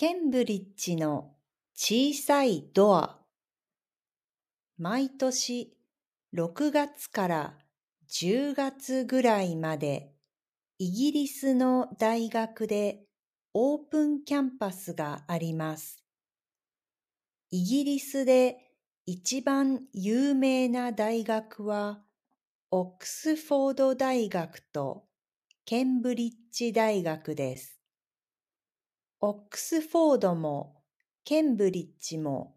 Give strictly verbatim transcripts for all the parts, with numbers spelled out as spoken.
ケンブリッジの小さいドア。毎年ろくがつからじゅうがつぐらいまでイギリスの大学でオープンキャンパスがあります。イギリスで一番有名な大学はオックスフォード大学とケンブリッジ大学です。オックスフォードもケンブリッジも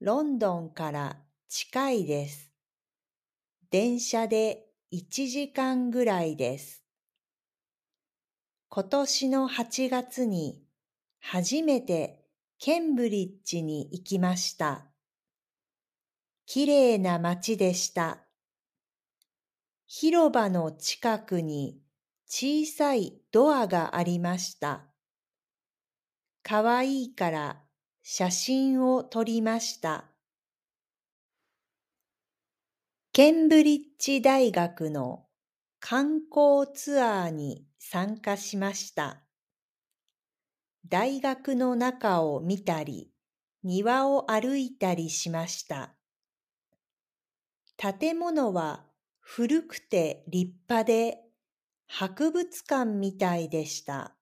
ロンドンから近いです。電車でいちじかんぐらいです。今年のはちがつに初めてケンブリッジに行きました。きれいな街でした。広場の近くに小さいドアがありました。かわいいから写真を撮りました。ケンブリッジ大学の観光ツアーに参加しました。大学の中を見たり、庭を歩いたりしました。建物は古くて立派で、博物館みたいでした。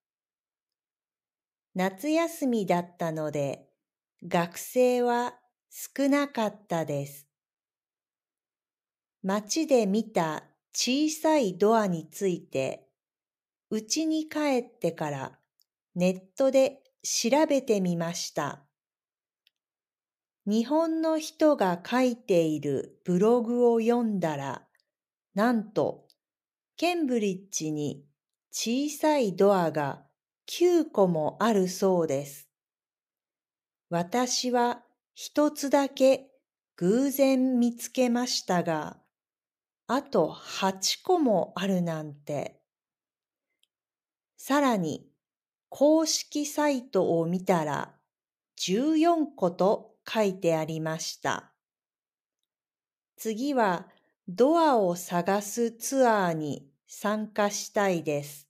夏休みだったので、学生は少なかったです。街で見た小さいドアについて、うちに帰ってからネットで調べてみました。日本の人が書いているブログを読んだら、なんとケンブリッジに小さいドアがきゅうこもあるそうです。私は一つだけ偶然見つけましたが、あとはっこもあるなんて。さらに公式サイトを見たらじゅうよんこと書いてありました。次はドアを探すツアーに参加したいです。